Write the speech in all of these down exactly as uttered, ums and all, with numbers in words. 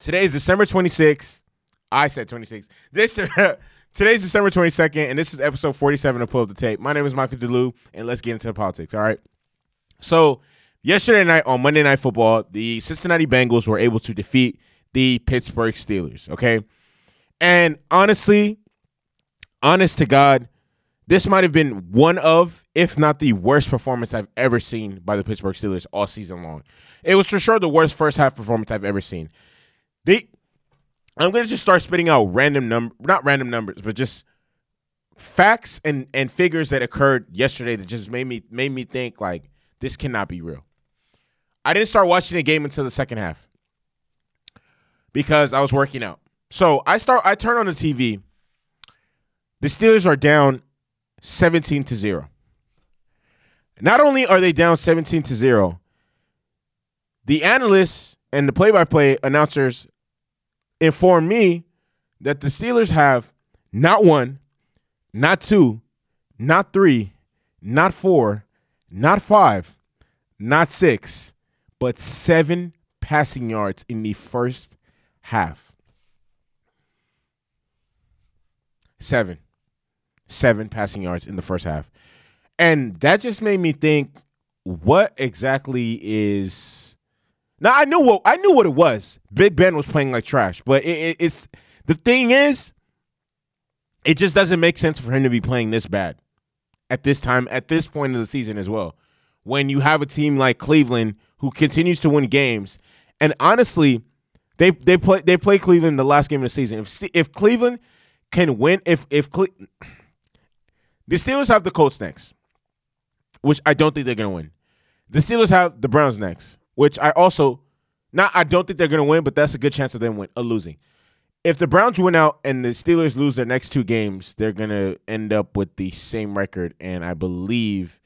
Today is December twenty-sixth. I said twenty-six. This Today's December twenty-second, and this is episode forty-seven of Pull Up The Tape. My name is Michael DeLue, and let's get into the politics, all right? So yesterday night on Monday Night Football, the Cincinnati Bengals were able to defeat the Pittsburgh Steelers, okay? And honestly, honest to God, this might have been one of, if not the worst performance I've ever seen by the Pittsburgh Steelers all season long. It was for sure the worst first half performance I've ever seen. They, I'm going to just start spitting out random numbers, not random numbers, but just facts and, and figures that occurred yesterday that just made me made me think, like, this cannot be real. I didn't start watching the game until the second half because I was working out. So I start. I turn on the T V. The Steelers are down seventeen to zero. Not only are they down seventeen to zero, the analysts and the play-by-play announcers informed me that the Steelers have not one, not two, not three, not four, not five, not six, but seven passing yards in the first half. Seven. Seven passing yards in the first half. And that just made me think, what exactly is... Now, I knew what I knew what it was. Big Ben was playing like trash. But it, it, it's the thing is, it just doesn't make sense for him to be playing this bad at this time, at this point of the season as well, when you have a team like Cleveland who continues to win games. And honestly, they they play they play Cleveland the last game of the season. If if Cleveland can win, if if Cle- the Steelers have the Colts next, which I don't think they're going to win. The Steelers have the Browns next, which I also, not I don't think they're going to win, but that's a good chance of them win, uh, losing. If the Browns win out and the Steelers lose their next two games, they're going to end up with the same record, and I believe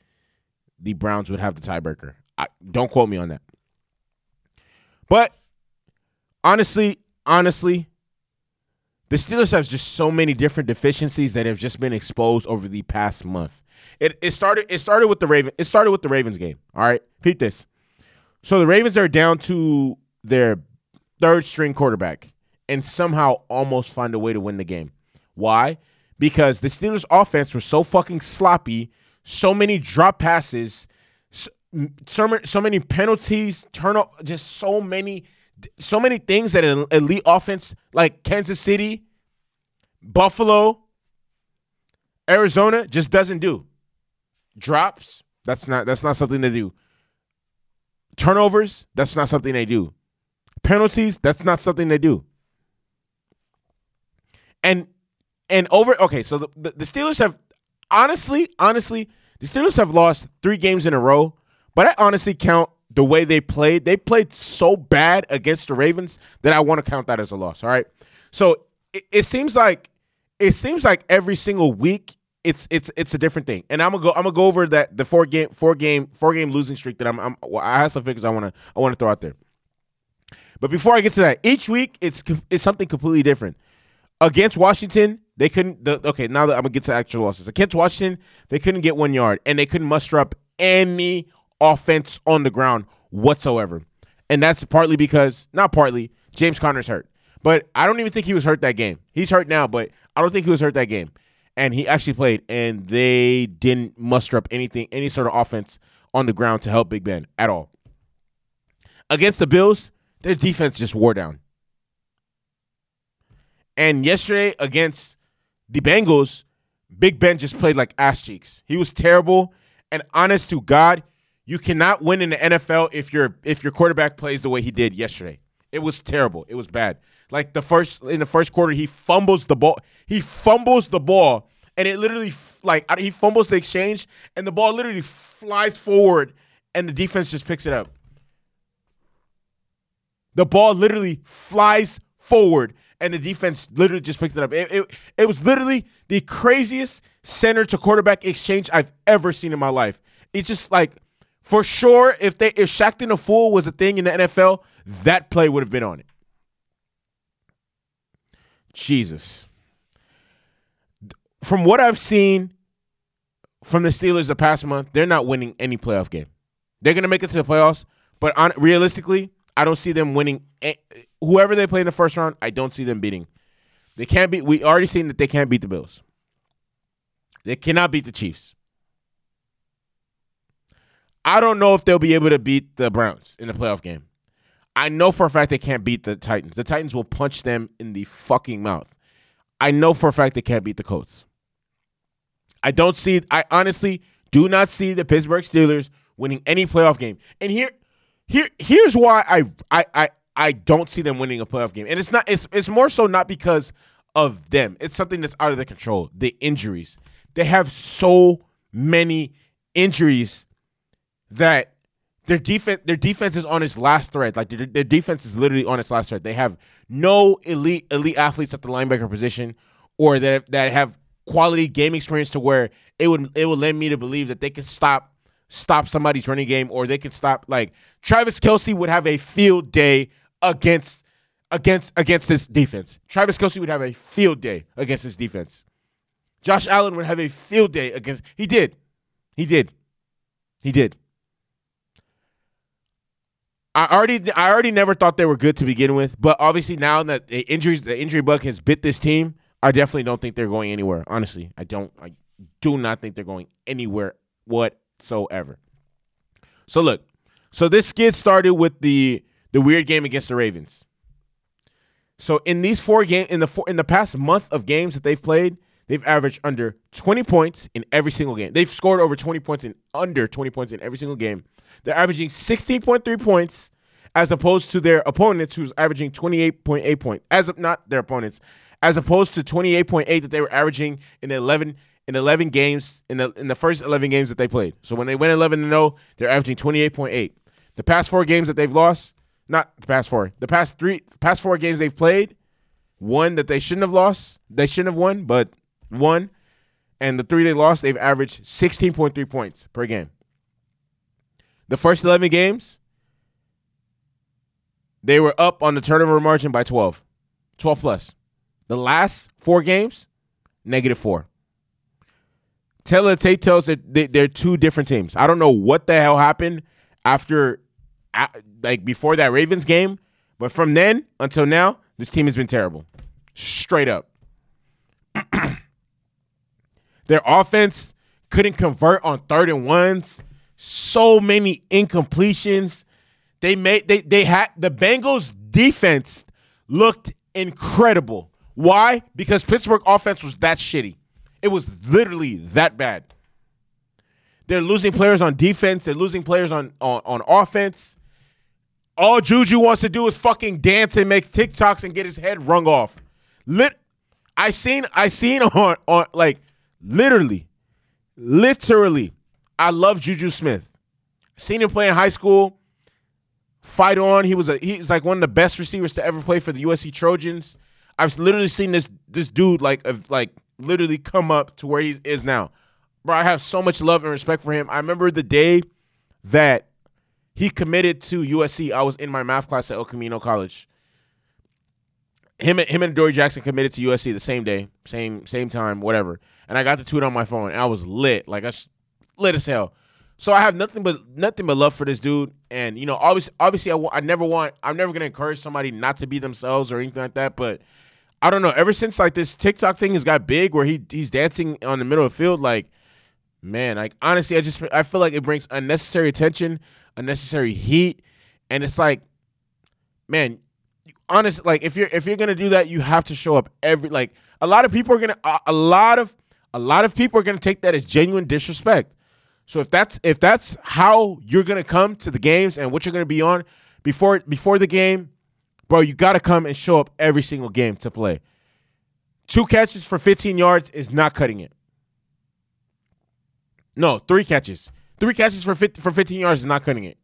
the Browns would have the tiebreaker. I, don't quote me on that. But honestly, honestly, the Steelers have just so many different deficiencies that have just been exposed over the past month. It it started it started with the Raven it started with the Ravens game. All right, peep this. So the Ravens are down to their third string quarterback and somehow almost find a way to win the game. Why? Because the Steelers' offense was so fucking sloppy, so many drop passes, so, so many penalties, turnover, just so many. So many things that an elite offense like Kansas City, Buffalo, Arizona just doesn't do. Drops, that's not that's not something they do. Turnovers, that's not something they do. Penalties, that's not something they do. And and over okay, so the, the, the Steelers have honestly, honestly, the Steelers have lost three games in a row, but I honestly count the way they played, they played so bad against the Ravens that I want to count that as a loss, all right? So it, it seems like it seems like every single week it's it's it's a different thing. And I'm going to go I'm going to go over that the four game four game four game losing streak that I'm, I'm I have some figures I want to I want to throw out there. But before I get to that, each week it's it's something completely different. Against Washington, they couldn't the, okay, now that I'm going to get to actual losses. Against Washington, they couldn't get one yard and they couldn't muster up any offense on the ground whatsoever. And that's partly because, not partly, James Conner's hurt. But I don't even think he was hurt that game. He's hurt now, but I don't think he was hurt that game. And he actually played, and they didn't muster up anything, any sort of offense on the ground to help Big Ben at all. Against the Bills, their defense just wore down. And yesterday against the Bengals, Big Ben just played like ass cheeks. He was terrible, and honest to God, you cannot win in the N F L if your if your quarterback plays the way he did yesterday. It was terrible. It was bad. Like the first in the first quarter, he fumbles the ball. He fumbles the ball, and it literally like he fumbles the exchange, and the ball literally flies forward, and the defense just picks it up. The ball literally flies forward, and the defense literally just picks it up. It it, it was literally the craziest center to quarterback exchange I've ever seen in my life. It's just like. For sure, if they if shacking a fool was a thing in the N F L, that play would have been on it. Jesus. From what I've seen from the Steelers the past month, they're not winning any playoff game. They're going to make it to the playoffs, but on, realistically, I don't see them winning. Whoever they play in the first round, I don't see them beating. They can't beat. We already seen that they can't beat the Bills. They cannot beat the Chiefs. I don't know if they'll be able to beat the Browns in the playoff game. I know for a fact they can't beat the Titans. The Titans will punch them in the fucking mouth. I know for a fact they can't beat the Colts. I don't see, I honestly do not see the Pittsburgh Steelers winning any playoff game. And here, here, here's why I, I, I, I don't see them winning a playoff game. And it's not, it's, it's more so not because of them. It's something that's out of their control. The injuries. They have so many injuries that their defense, their defense is on its last thread. Like their, their defense is literally on its last thread. They have no elite, elite athletes at the linebacker position, or that that have quality game experience to where it would, it would lend me to believe that they can stop, stop somebody's running game, or they can stop, like Travis Kelce would have a field day against, against, against this defense. Travis Kelce would have a field day against this defense. Josh Allen would have a field day against, he did, he did, he did. I already, I already never thought they were good to begin with, but obviously now that the injuries, the injury bug has bit this team, I definitely don't think they're going anywhere. Honestly, I don't, I do not think they're going anywhere whatsoever. So look, so this skid started with the the weird game against the Ravens. So in these four game, in the four, in the past month of games that they've played, they've averaged under twenty points in every single game. They've scored over twenty points in under twenty points in every single game. They're averaging sixteen point three points as opposed to their opponents, who's averaging twenty-eight point eight points. As of, not their opponents, as opposed to twenty-eight point eight that they were averaging in eleven in eleven games in the in the first eleven games that they played. So when they went eleven and oh, they're averaging twenty-eight point eight. The past four games that they've lost, not the past four, the past three, the past four games they've played, one that they shouldn't have lost, they shouldn't have won, but one, and the three they lost, they've averaged sixteen point three points per game. The first eleven games, they were up on the turnover margin by twelve, twelve plus. The last four games, negative four. Tell the tape tells that they're two different teams. I don't know what the hell happened after, like before that Ravens game, but from then until now, this team has been terrible, straight up. Their offense couldn't convert on third and ones. So many incompletions. They made they they had the Bengals defense looked incredible. Why? Because Pittsburgh offense was that shitty. It was literally that bad. They're losing players on defense. They're losing players on, on, on offense. All Juju wants to do is fucking dance and make TikToks and get his head wrung off. Lit I seen I seen on on like literally, literally. I love Juju Smith. Seen him play in high school, fight on. He was a he's like one of the best receivers to ever play for the U S C Trojans. I've literally seen this this dude like like literally come up to where he is now. Bro, I have so much love and respect for him. I remember the day that he committed to U S C. I was in my math class at El Camino College. Him and him and Dory Jackson committed to U S C the same day, same same time, whatever. And I got the tweet on my phone, and I was lit. Like I. Lit as hell. So I have nothing but nothing but love for this dude, and you know, obviously, obviously, I, w- I never want, I'm never gonna encourage somebody not to be themselves or anything like that. But I don't know. Ever since like this TikTok thing has got big, where he he's dancing on the middle of the field, like man, like honestly, I just I feel like it brings unnecessary attention, unnecessary heat, and it's like, man, honestly, like if you're if you're gonna do that, you have to show up every like a lot of people are gonna a, a lot of a lot of people are gonna take that as genuine disrespect. So if that's if that's how you're going to come to the games and what you're going to be on before before the game, bro, you got to come and show up every single game to play. Two catches for fifteen yards is not cutting it. No, three catches. Three catches for for fifteen yards is not cutting it.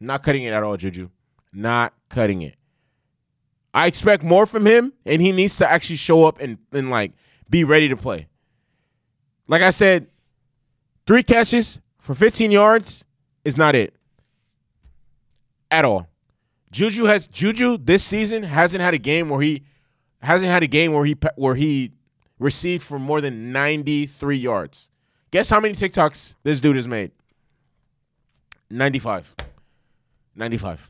Not cutting it at all, Juju. Not cutting it. I expect more from him, and he needs to actually show up and, and like, be ready to play. Like I said, three catches for fifteen yards is not it at all. Juju has Juju this season hasn't had a game where he hasn't had a game where he where he received for more than ninety-three yards. Guess how many TikToks this dude has made? ninety-five. ninety-five.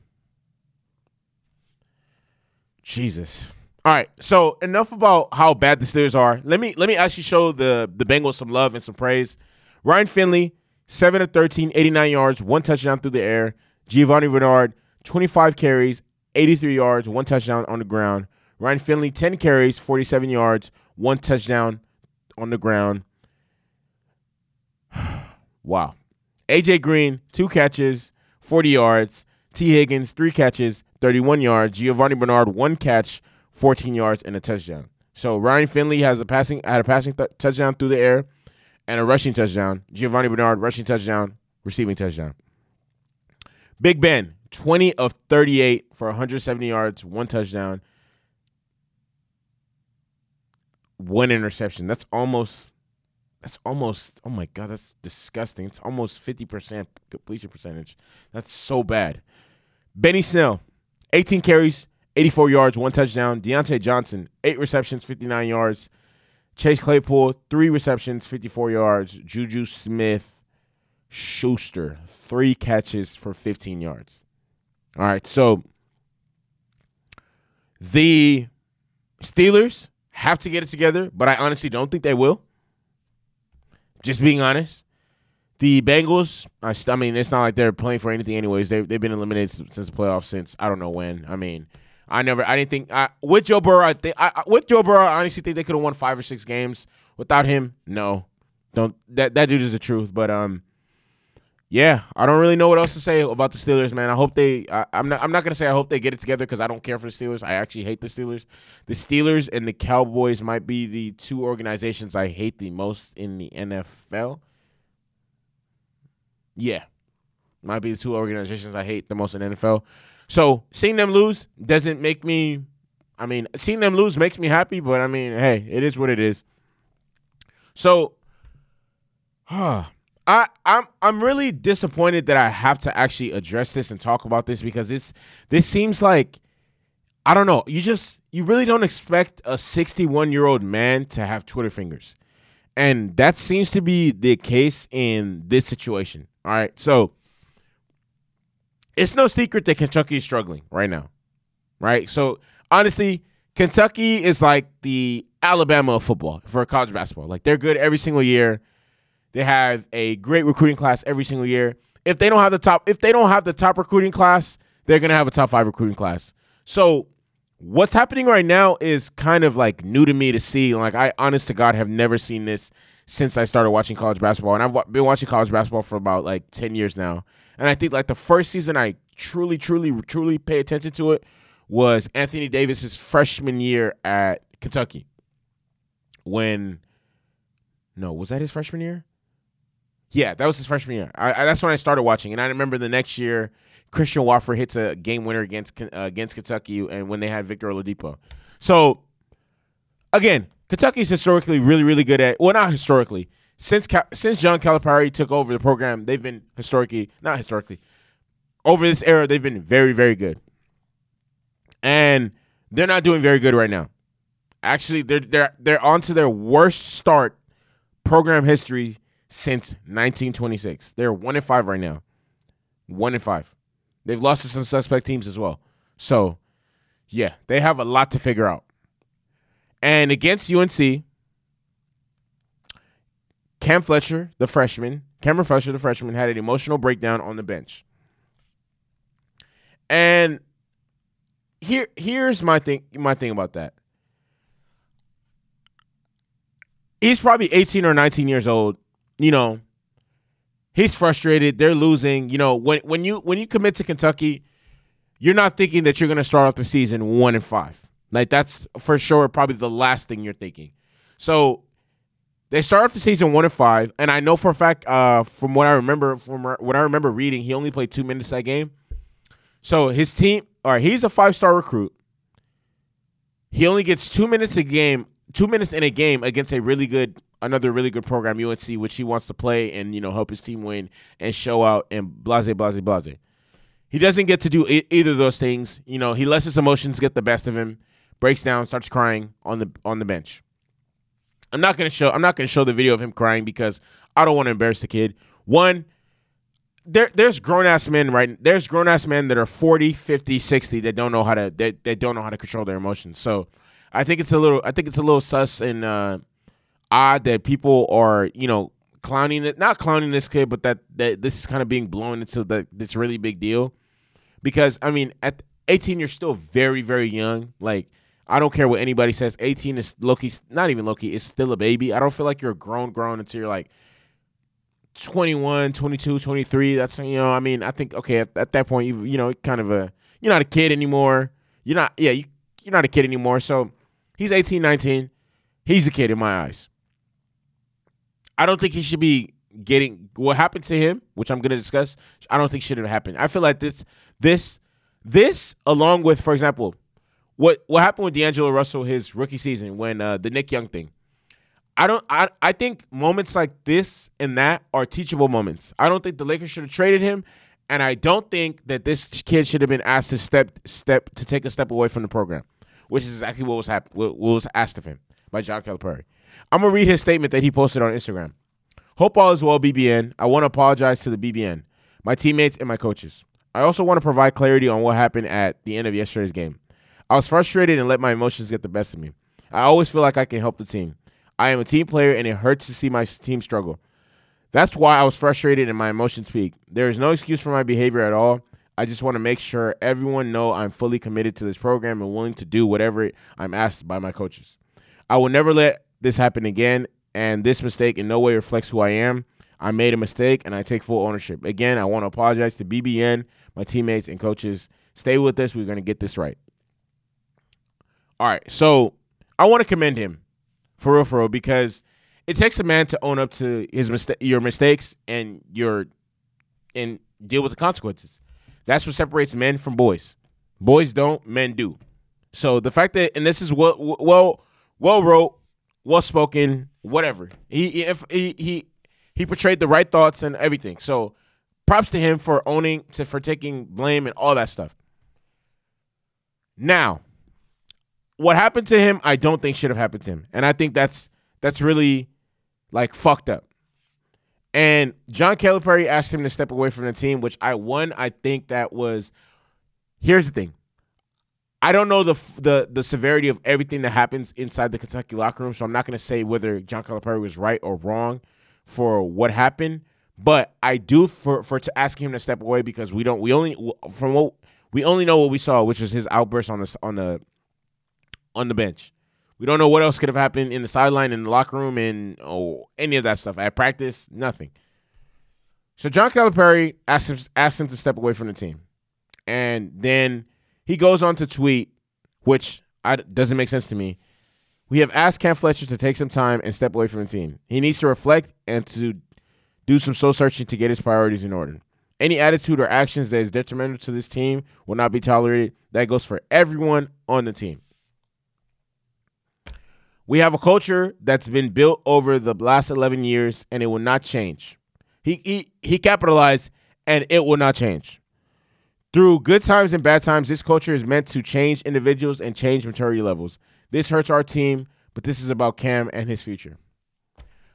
Jesus. All right, so enough about how bad the Steelers are. Let me let me actually show the, the Bengals some love and some praise. Ryan Finley, seven of thirteen, eighty-nine yards, one touchdown through the air. Giovanni Bernard, twenty-five carries, eighty-three yards, one touchdown on the ground. Ryan Finley, ten carries, forty-seven yards, one touchdown on the ground. Wow. A J. Green, two catches, forty yards. T. Higgins, three catches, thirty-one yards. Giovanni Bernard, one catch, fourteen yards, and a touchdown. So Ryan Finley has a passing had a passing th- touchdown through the air and a rushing touchdown. Giovanni Bernard, rushing touchdown, receiving touchdown. Big Ben, twenty of thirty-eight for one hundred seventy yards, one touchdown, one interception. That's almost, that's almost, oh my God, that's disgusting. It's almost fifty percent completion percentage. That's so bad. Benny Snell, eighteen carries, eighty-four yards, one touchdown. Deontay Johnson, eight receptions, fifty-nine yards. Chase Claypool, three receptions, fifty-four yards. Juju Smith-Schuster, three catches for fifteen yards. All right, so the Steelers have to get it together, but I honestly don't think they will. Just being honest. The Bengals, I, st- I mean, it's not like they're playing for anything anyways. They, they've been eliminated since the playoffs since I don't know when. I mean, I never, I didn't think, I, with Joe Burrow, I think, I, with Joe Burrow, I honestly think they could have won five or six games. Without him, no. Don't, that, that dude is the truth. But, um, yeah, I don't really know what else to say about the Steelers, man. I hope they, I, I'm not, I'm not going to say I hope they get it together because I don't care for the Steelers. I actually hate the Steelers. The Steelers and the Cowboys might be the two organizations I hate the most in the N F L. Yeah, might be the two organizations I hate the most in the N F L. So seeing them lose doesn't make me, I mean, seeing them lose makes me happy, but I mean, hey, it is what it is. So huh, I, I'm I'm really disappointed that I have to actually address this and talk about this because this, this seems like, I don't know, you just, you really don't expect a sixty-one-year-old man to have Twitter fingers. And that seems to be the case in this situation. All right, so it's no secret that Kentucky is struggling right now, right? So, honestly, Kentucky is like the Alabama of football for college basketball. Like, they're good every single year. They have a great recruiting class every single year. If they don't have the top, if they don't have the top recruiting class, they're going to have a top five recruiting class. So, what's happening right now is kind of like new to me to see. Like, I, honest to God, have never seen this since I started watching college basketball, and I've w- been watching college basketball for about like ten years now. And I think like the first season I truly, truly, truly pay attention to it was Anthony Davis's freshman year at Kentucky. When, no, was that his freshman year? Yeah, that was his freshman year. I, I, that's when I started watching, and I remember the next year Christian Wofford hits a game winner against uh, against Kentucky, and when they had Victor Oladipo. So, again, Kentucky's historically really, really good at, well, not historically. Since since John Calipari took over the program, they've been historically, not historically, over this era, they've been very, very good. And they're not doing very good right now. Actually, they're they're they're onto their worst start program history since nineteen twenty-six. They're one and five right now. One and five. They've lost to some suspect teams as well. So, yeah, they have a lot to figure out. And against U N C, Cam Fletcher, the freshman, Cameron Fletcher, the freshman, had an emotional breakdown on the bench. And here, here's my thing, my thing about that. He's probably eighteen or nineteen years old. You know, he's frustrated. They're losing. You know, when when you when you commit to Kentucky, you're not thinking that you're going to start off the season one and five. Like, that's for sure probably the last thing you're thinking. So they start off the season one and five, and I know for a fact, uh, from what I remember, from what I remember reading, he only played two minutes that game. So his team, or he's a five-star recruit. He only gets two minutes a game, two minutes in a game against a really good, another really good program, U N C, which he wants to play and, you know, help his team win and show out and blase, blase, blase. He doesn't get to do e- either of those things. You know, he lets his emotions get the best of him. Breaks down, starts crying on the on the bench. I'm not gonna show I'm not gonna show the video of him crying because I don't want to embarrass the kid. One, there there's grown ass men right there's grown ass men that are forty, fifty, sixty that don't know how to they, they don't know how to control their emotions. So I think it's a little I think it's a little sus and uh, odd that people are, you know, clowning it not clowning this kid, but that, that this is kind of being blown into the this really big deal. Because I mean, at eighteen you're still very, very young. Like, I don't care what anybody says. eighteen is low-key, not even low-key, it's still a baby. I don't feel like you're grown, grown until you're like twenty-one, twenty-two, twenty-three. That's, you know, I mean, I think, okay, at, at that point, you you know, kind of a, you're not a kid anymore. You're not, yeah, you, you're not a kid anymore. So he's eighteen, nineteen. He's a kid in my eyes. I don't think he should be getting, what happened to him, which I'm going to discuss, I don't think should have happened. I feel like this, this, this, along with, for example, What what happened with D'Angelo Russell his rookie season when uh, the Nick Young thing? I don't I, I think moments like this and that are teachable moments. I don't think the Lakers should have traded him, and I don't think that this kid should have been asked to step step to take a step away from the program, which is exactly what was hap- what was asked of him by John Calipari. I'm gonna read his statement that he posted on Instagram. Hope all is well, B B N. I want to apologize to the B B N, my teammates, and my coaches. I also want to provide clarity on what happened at the end of yesterday's game. I was frustrated and let my emotions get the best of me. I always feel like I can help the team. I am a team player, and it hurts to see my team struggle. That's why I was frustrated and my emotions peaked. There is no excuse for my behavior at all. I just want to make sure everyone know I'm fully committed to this program and willing to do whatever I'm asked by my coaches. I will never let this happen again, and this mistake in no way reflects who I am. I made a mistake, and I take full ownership. Again, I want to apologize to B B N, my teammates, and coaches. Stay with us. We're going to get this right. All right, so I want to commend him, for real, for real, because it takes a man to own up to his mistake, your mistakes, and your, and deal with the consequences. That's what separates men from boys. Boys don't, men do. So the fact that, and this is well, well, well wrote, well spoken, whatever. He, if he, he, he portrayed the right thoughts and everything. So props to him for owning, to for taking blame and all that stuff. Now, what happened to him, I don't think should have happened to him. And I think that's that's really, like, fucked up. And John Calipari asked him to step away from the team, which I won. I think that was – here's the thing. I don't know the, the, the severity of everything that happens inside the Kentucky locker room, so I'm not going to say whether John Calipari was right or wrong for what happened. But I do for, for to ask him to step away because we don't – we only – from what we only know what we saw, which is his outburst on the on the – on the bench. We don't know what else could have happened in the sideline, in the locker room, and oh, any of that stuff. At practice, nothing. So John Calipari asked him, asked him to step away from the team. And then he goes on to tweet, which I, doesn't make sense to me. We have asked Cam Fletcher to take some time and step away from the team. He needs to reflect and to do some soul searching to get his priorities in order. Any attitude or actions that is detrimental to this team will not be tolerated. That goes for everyone on the team. We have a culture that's been built over the last eleven years, and it will not change. He he he capitalized, and it will not change. Through good times and bad times, this culture is meant to change individuals and change maturity levels. This hurts our team, but this is about Cam and his future.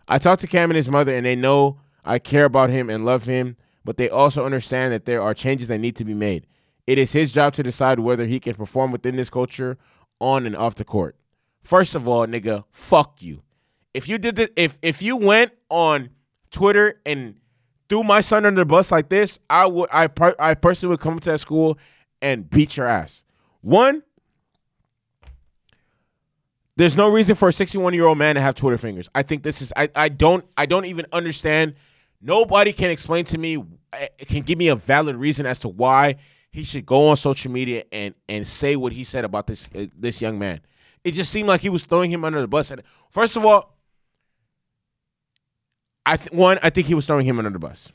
I talked to Cam and his mother, and they know I care about him and love him, but they also understand that there are changes that need to be made. It is his job to decide whether he can perform within this culture on and off the court. First of all, nigga, fuck you. If you did this, if if you went on Twitter and threw my son under the bus like this, I would, I per, I personally would come to that school and beat your ass. One, there's no reason for a sixty-one-year-old man to have Twitter fingers. I think this is, I I don't I don't even understand. Nobody can explain to me, can give me a valid reason as to why he should go on social media and and say what he said about this uh, this young man. It just seemed like he was throwing him under the bus. And first of all, I th- one, I think he was throwing him under the bus.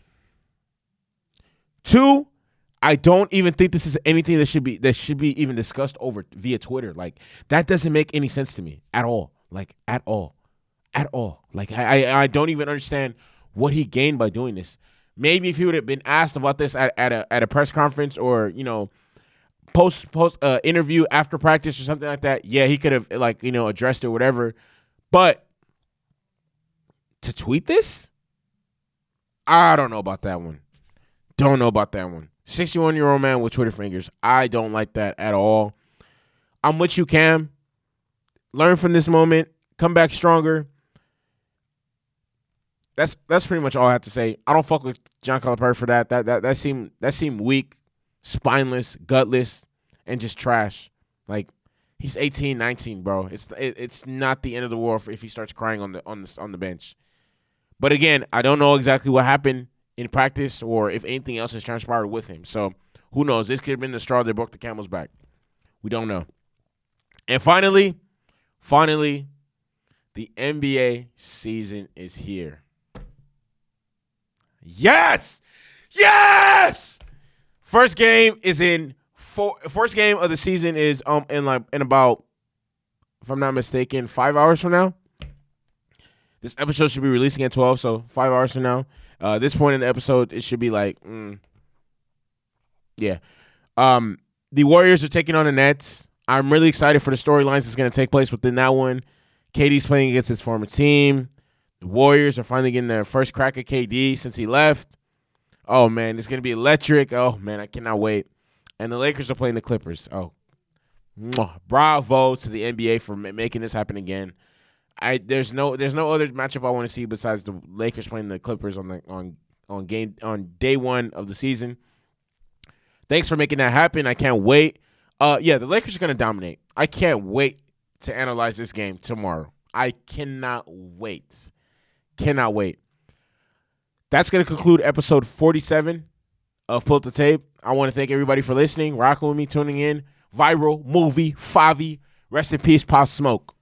Two, I don't even think this is anything that should be that should be even discussed over via Twitter. Like, that doesn't make any sense to me at all. Like, at all, at all. Like, I I, I don't even understand what he gained by doing this. Maybe if he would have been asked about this at, at a at a press conference or, you know, post post uh, interview after practice or something like that, yeah, he could have, like, you know, addressed it or whatever. But to tweet this? I don't know about that one. don't know about that one. sixty-one-year-old man with Twitter fingers. I don't like that at all. I'm with you, Cam. Learn from this moment. Come back stronger. That's that's pretty much all I have to say. I don't fuck with John Calipari for that. That that that seemed that seemed weak, spineless, gutless, and just trash. Like he's eighteen, nineteen, bro. It's it, it's not the end of the world if he starts crying on the on the on the bench. But again, I don't know exactly what happened in practice or if anything else has transpired with him. So who knows? This could have been the straw that broke the camel's back. We don't know. And finally, finally, the N B A season is here. Yes! Yes! First game is in four, first game of the season is um in like in about, if I'm not mistaken, five hours from now. This episode should be releasing at twelve, so five hours from now. Uh, this point in the episode, it should be like, mm, yeah. Um, the Warriors are taking on the Nets. I'm really excited for the storylines that's going to take place within that one. K D's playing against his former team. The Warriors are finally getting their first crack at K D since he left. Oh, man, it's going to be electric. Oh, man, I cannot wait. And the Lakers are playing the Clippers. Oh, mwah. Bravo to the N B A for making this happen again. I there's no there's no other matchup I want to see besides the Lakers playing the Clippers on the on on game on day one of the season. Thanks for making that happen. I can't wait. Uh, yeah, the Lakers are going to dominate. I can't wait to analyze this game tomorrow. I cannot wait. Cannot wait. That's going to conclude episode forty-seven of Pull Up The Tape. I want to thank everybody for listening, rocking with me, tuning in. Viral, movie, Favi, rest in peace, Pop Smoke.